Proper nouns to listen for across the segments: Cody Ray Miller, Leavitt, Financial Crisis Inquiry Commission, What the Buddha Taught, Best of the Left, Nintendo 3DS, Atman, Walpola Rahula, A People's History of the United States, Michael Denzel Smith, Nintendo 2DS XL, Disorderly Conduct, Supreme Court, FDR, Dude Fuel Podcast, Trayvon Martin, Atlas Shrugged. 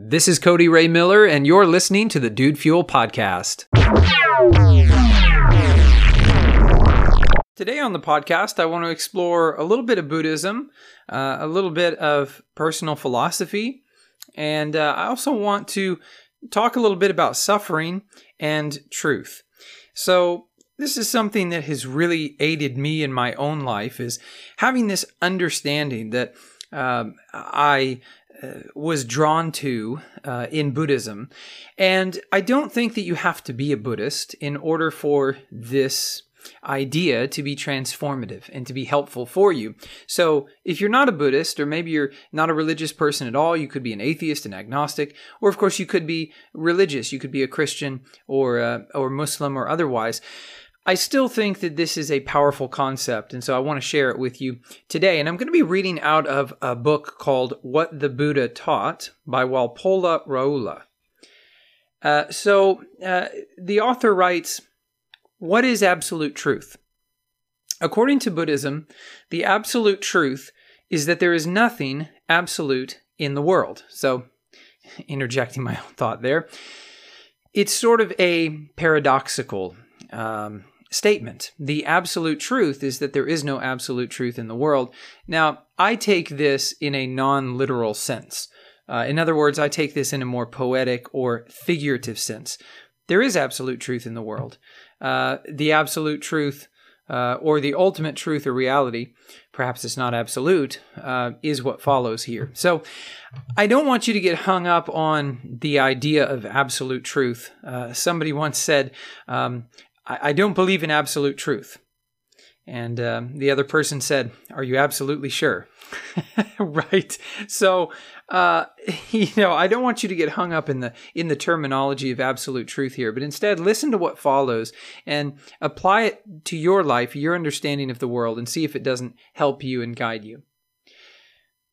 This is Cody Ray Miller, and you're listening to the Dude Fuel Podcast. Today on the podcast, I want to explore a little bit of Buddhism, a little bit of personal philosophy, and I also want to talk a little bit about suffering and truth. So this is something that has really aided me in my own life, is having this understanding that I was drawn to in Buddhism. And I don't think that you have to be a Buddhist in order for this idea to be transformative and to be helpful for you. So if you're not a Buddhist, or maybe you're not a religious person at all, you could be an atheist, an agnostic, or of course you could be religious. You could be a Christian or Muslim or otherwise. I still think that this is a powerful concept, and so I want to share it with you today. And I'm going to be reading out of a book called What the Buddha Taught by Walpola Rahula. The author writes, "What is absolute truth? According to Buddhism, the absolute truth is that there is nothing absolute in the world." So, interjecting my own thought there. It's sort of a paradoxical statement. The absolute truth is that there is no absolute truth in the world. Now, I take this in a non-literal sense. In other words, I take this in a more poetic or figurative sense. There is absolute truth in the world. The absolute truth, or the ultimate truth or reality, perhaps it's not absolute, is what follows here. So I don't want you to get hung up on the idea of absolute truth. Somebody once said, I don't believe in absolute truth. And the other person said, "Are you absolutely sure?" Right? So, I don't want you to get hung up in the terminology of absolute truth here, but instead listen to what follows and apply it to your life, your understanding of the world, and see if it doesn't help you and guide you.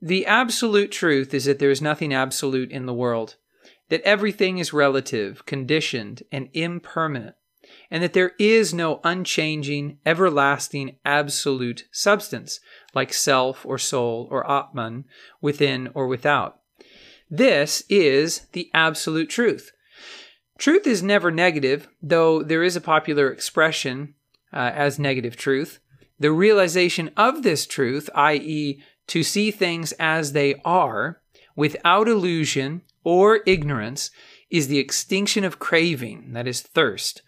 The absolute truth is that there is nothing absolute in the world, that everything is relative, conditioned, and impermanent, and that there is no unchanging, everlasting, absolute substance, like self or soul or Atman, within or without. This is the absolute truth. Truth is never negative, though there is a popular expression as negative truth. The realization of this truth, i.e., to see things as they are, without illusion or ignorance, is the extinction of craving, that is thirst,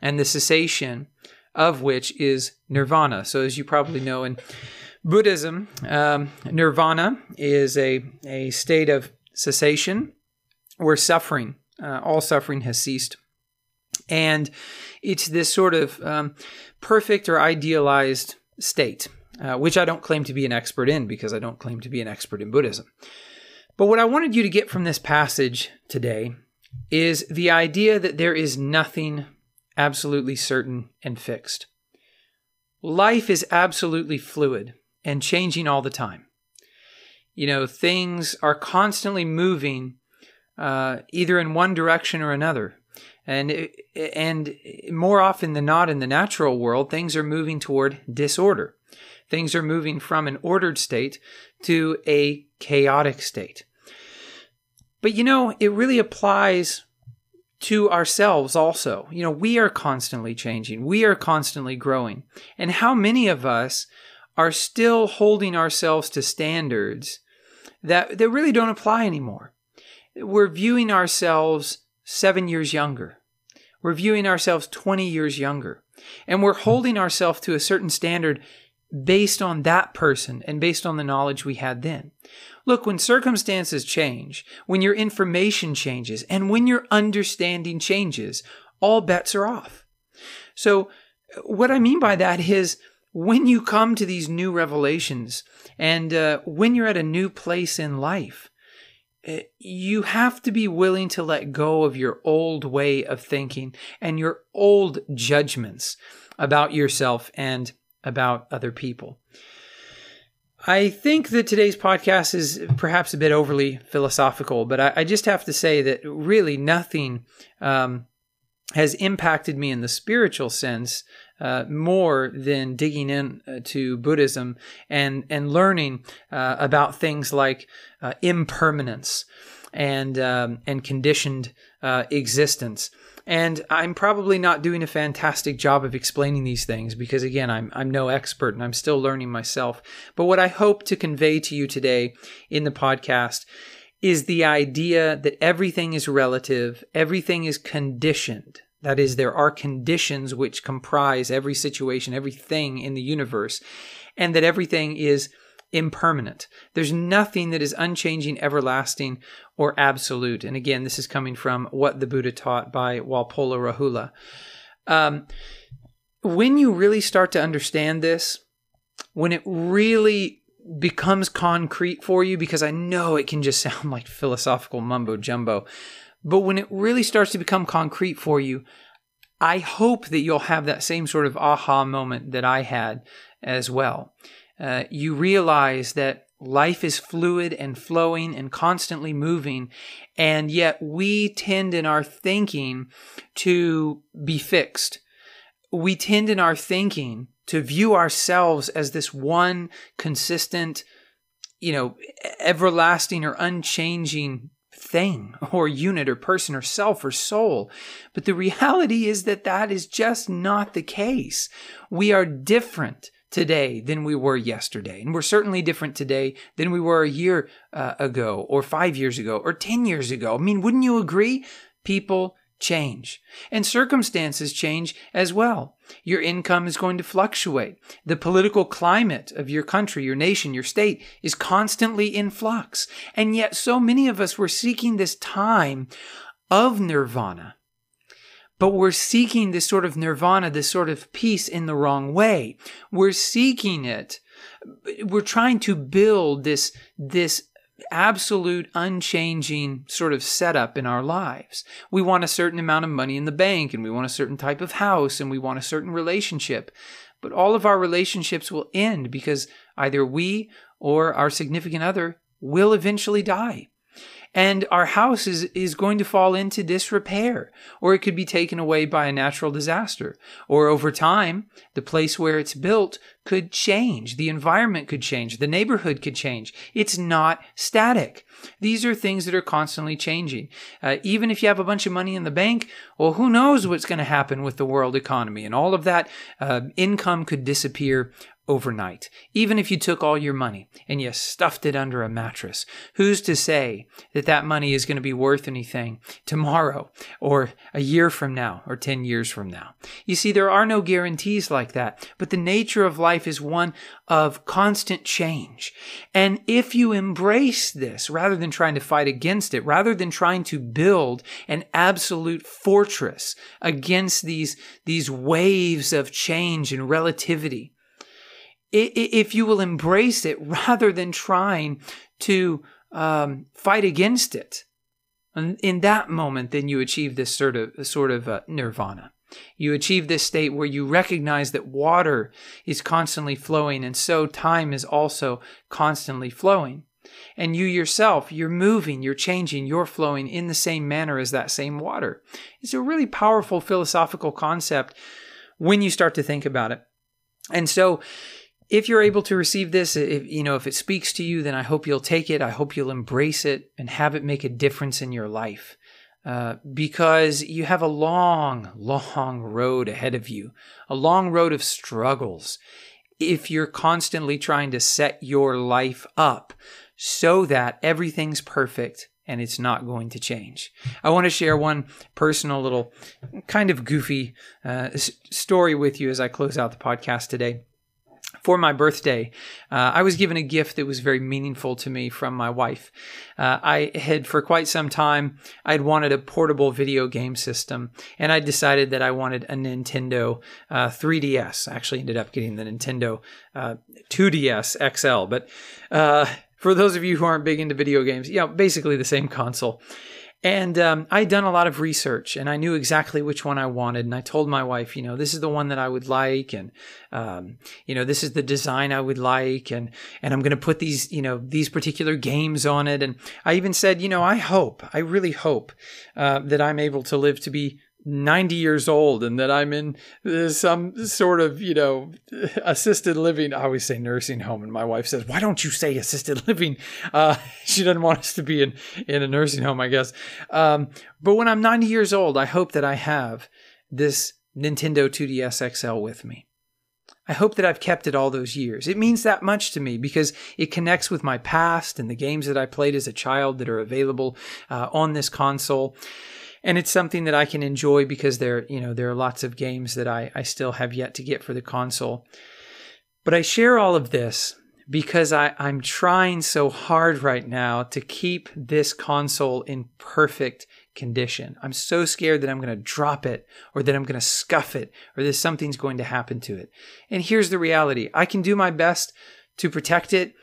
and the cessation of which is nirvana. So as you probably know, in Buddhism, nirvana is a state of cessation where suffering, all suffering has ceased. And it's this sort of perfect or idealized state, which I don't claim to be an expert in, because I don't claim to be an expert in Buddhism. But what I wanted you to get from this passage today is the idea that there is nothing absolutely certain and fixed. Life is absolutely fluid and changing all the time. You know, things are constantly moving either in one direction or another. And more often than not in the natural world, things are moving toward disorder. Things are moving from an ordered state to a chaotic state. But you know, it really applies to ourselves also. You know, we are constantly changing. We are constantly growing. And how many of us are still holding ourselves to standards that really don't apply anymore? We're viewing ourselves 7 years younger. We're viewing ourselves 20 years younger. And we're holding ourselves to a certain standard based on that person and based on the knowledge we had then. Look, when circumstances change, when your information changes, and when your understanding changes, all bets are off. So what I mean by that is, when you come to these new revelations and when you're at a new place in life, you have to be willing to let go of your old way of thinking and your old judgments about yourself and about other people. I think that today's podcast is perhaps a bit overly philosophical, but I just have to say that really nothing has impacted me in the spiritual sense more than digging into Buddhism and learning about things like impermanence, and conditioned existence. And I'm probably not doing a fantastic job of explaining these things because, again, I'm no expert and I'm still learning myself. But what I hope to convey to you today in the podcast is the idea that everything is relative, everything is conditioned. That is, there are conditions which comprise every situation, everything in the universe, and that everything is impermanent. There's nothing that is unchanging, everlasting, or absolute. And again, this is coming from What the Buddha Taught by Walpola Rahula. When you really start to understand this, when it really becomes concrete for you, because I know it can just sound like philosophical mumbo-jumbo, but when it really starts to become concrete for you, I hope that you'll have that same sort of aha moment that I had as well. You realize that life is fluid and flowing and constantly moving, and yet we tend in our thinking to be fixed. We tend in our thinking to view ourselves as this one consistent, everlasting or unchanging thing or unit or person or self or soul. But the reality is that that is just not the case. We are different today than we were yesterday. And we're certainly different today than we were a year ago or 5 years ago or 10 years ago. I mean, wouldn't you agree? People change. And circumstances change as well. Your income is going to fluctuate. The political climate of your country, your nation, your state is constantly in flux. And yet so many of us were seeking this time of nirvana. But we're seeking this sort of nirvana, this sort of peace in the wrong way. We're seeking it. We're trying to build this absolute, unchanging sort of setup in our lives. We want a certain amount of money in the bank, and we want a certain type of house, and we want a certain relationship. But all of our relationships will end because either we or our significant other will eventually die. And our house is going to fall into disrepair, or it could be taken away by a natural disaster. Or over time, the place where it's built could change. The environment could change. The neighborhood could change. It's not static. These are things that are constantly changing. Even if you have a bunch of money in the bank, well, who knows what's going to happen with the world economy? And all of that income could disappear overnight, even if you took all your money and you stuffed it under a mattress. Who's to say that that money is going to be worth anything tomorrow or a year from now or 10 years from now? You see, there are no guarantees like that, but the nature of life is one of constant change. And if you embrace this, rather than trying to fight against it, rather than trying to build an absolute fortress against these waves of change and relativity, if you will embrace it rather than trying to fight against it, and in that moment, then you achieve this sort of nirvana. You achieve this state where you recognize that water is constantly flowing, and so time is also constantly flowing. And you yourself, you're moving, you're changing, you're flowing in the same manner as that same water. It's a really powerful philosophical concept when you start to think about it. And so, if you're able to receive this, if it speaks to you, then I hope you'll take it. I hope you'll embrace it and have it make a difference in your life, because you have a long, long road ahead of you, a long road of struggles. If you're constantly trying to set your life up so that everything's perfect and it's not going to change. I want to share one personal little kind of goofy story with you as I close out the podcast today. For my birthday, I was given a gift that was very meaningful to me from my wife. I had, for quite some time, I'd wanted a portable video game system, and I decided that I wanted a Nintendo 3DS. I actually ended up getting the Nintendo 2DS XL, but for those of you who aren't big into video games, basically the same console. And I'd done a lot of research, and I knew exactly which one I wanted. And I told my wife, this is the one that I would like, and this is the design I would like, and I'm going to put these, these particular games on it. And I even said, I really hope that I'm able to live to be 90 years old and that I'm in some sort of, you know, assisted living. I always say nursing home, and my wife says, why don't you say assisted living? She doesn't want us to be in a nursing home, I guess. But when I'm 90 years old, I hope that I have this Nintendo 2DS XL with me. I hope that I've kept it all those years. It means that much to me because it connects with my past and the games that I played as a child that are available on this console. And it's something that I can enjoy because there are lots of games that I still have yet to get for the console. But I share all of this because I'm trying so hard right now to keep this console in perfect condition. I'm so scared that I'm going to drop it, or that I'm going to scuff it, or that something's going to happen to it. And here's the reality. I can do my best to protect it,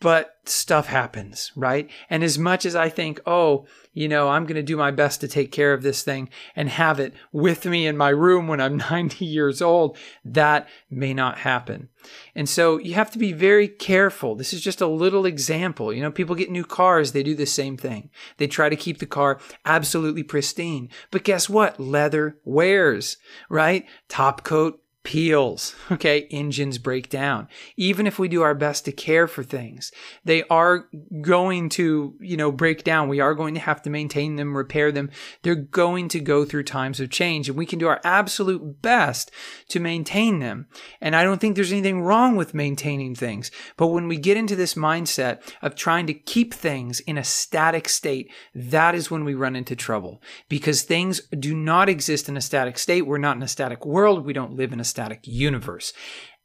but stuff happens, right? And as much as I think, I'm going to do my best to take care of this thing and have it with me in my room when I'm 90 years old, that may not happen. And so you have to be very careful. This is just a little example. People get new cars. They do the same thing. They try to keep the car absolutely pristine. But guess what? Leather wears, right? Top coat peels, okay? Engines break down. Even if we do our best to care for things, they are going to, break down. We are going to have to maintain them, repair them. They're going to go through times of change, and we can do our absolute best to maintain them. And I don't think there's anything wrong with maintaining things. But when we get into this mindset of trying to keep things in a static state, that is when we run into trouble, because things do not exist in a static state. We're not in a static world. We don't live in a static universe.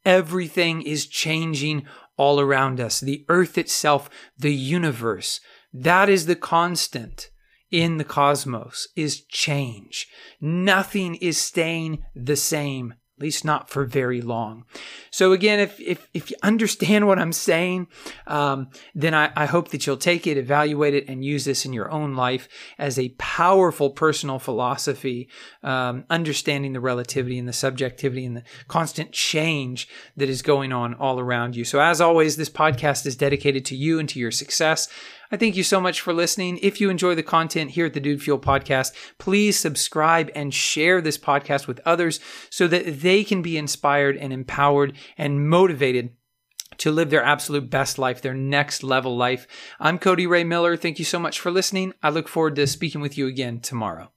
Everything is changing all around us. The earth itself, the universe, that is the constant in the cosmos, is change. Nothing is staying the same, at least not for very long. So again, if you understand what I'm saying, then I hope that you'll take it, evaluate it, and use this in your own life as a powerful personal philosophy, understanding the relativity and the subjectivity and the constant change that is going on all around you. So as always, this podcast is dedicated to you and to your success. I thank you so much for listening. If you enjoy the content here at the Dude Fuel Podcast, please subscribe and share this podcast with others so that they can be inspired and empowered and motivated to live their absolute best life, their next level life. I'm Cody Ray Miller. Thank you so much for listening. I look forward to speaking with you again tomorrow.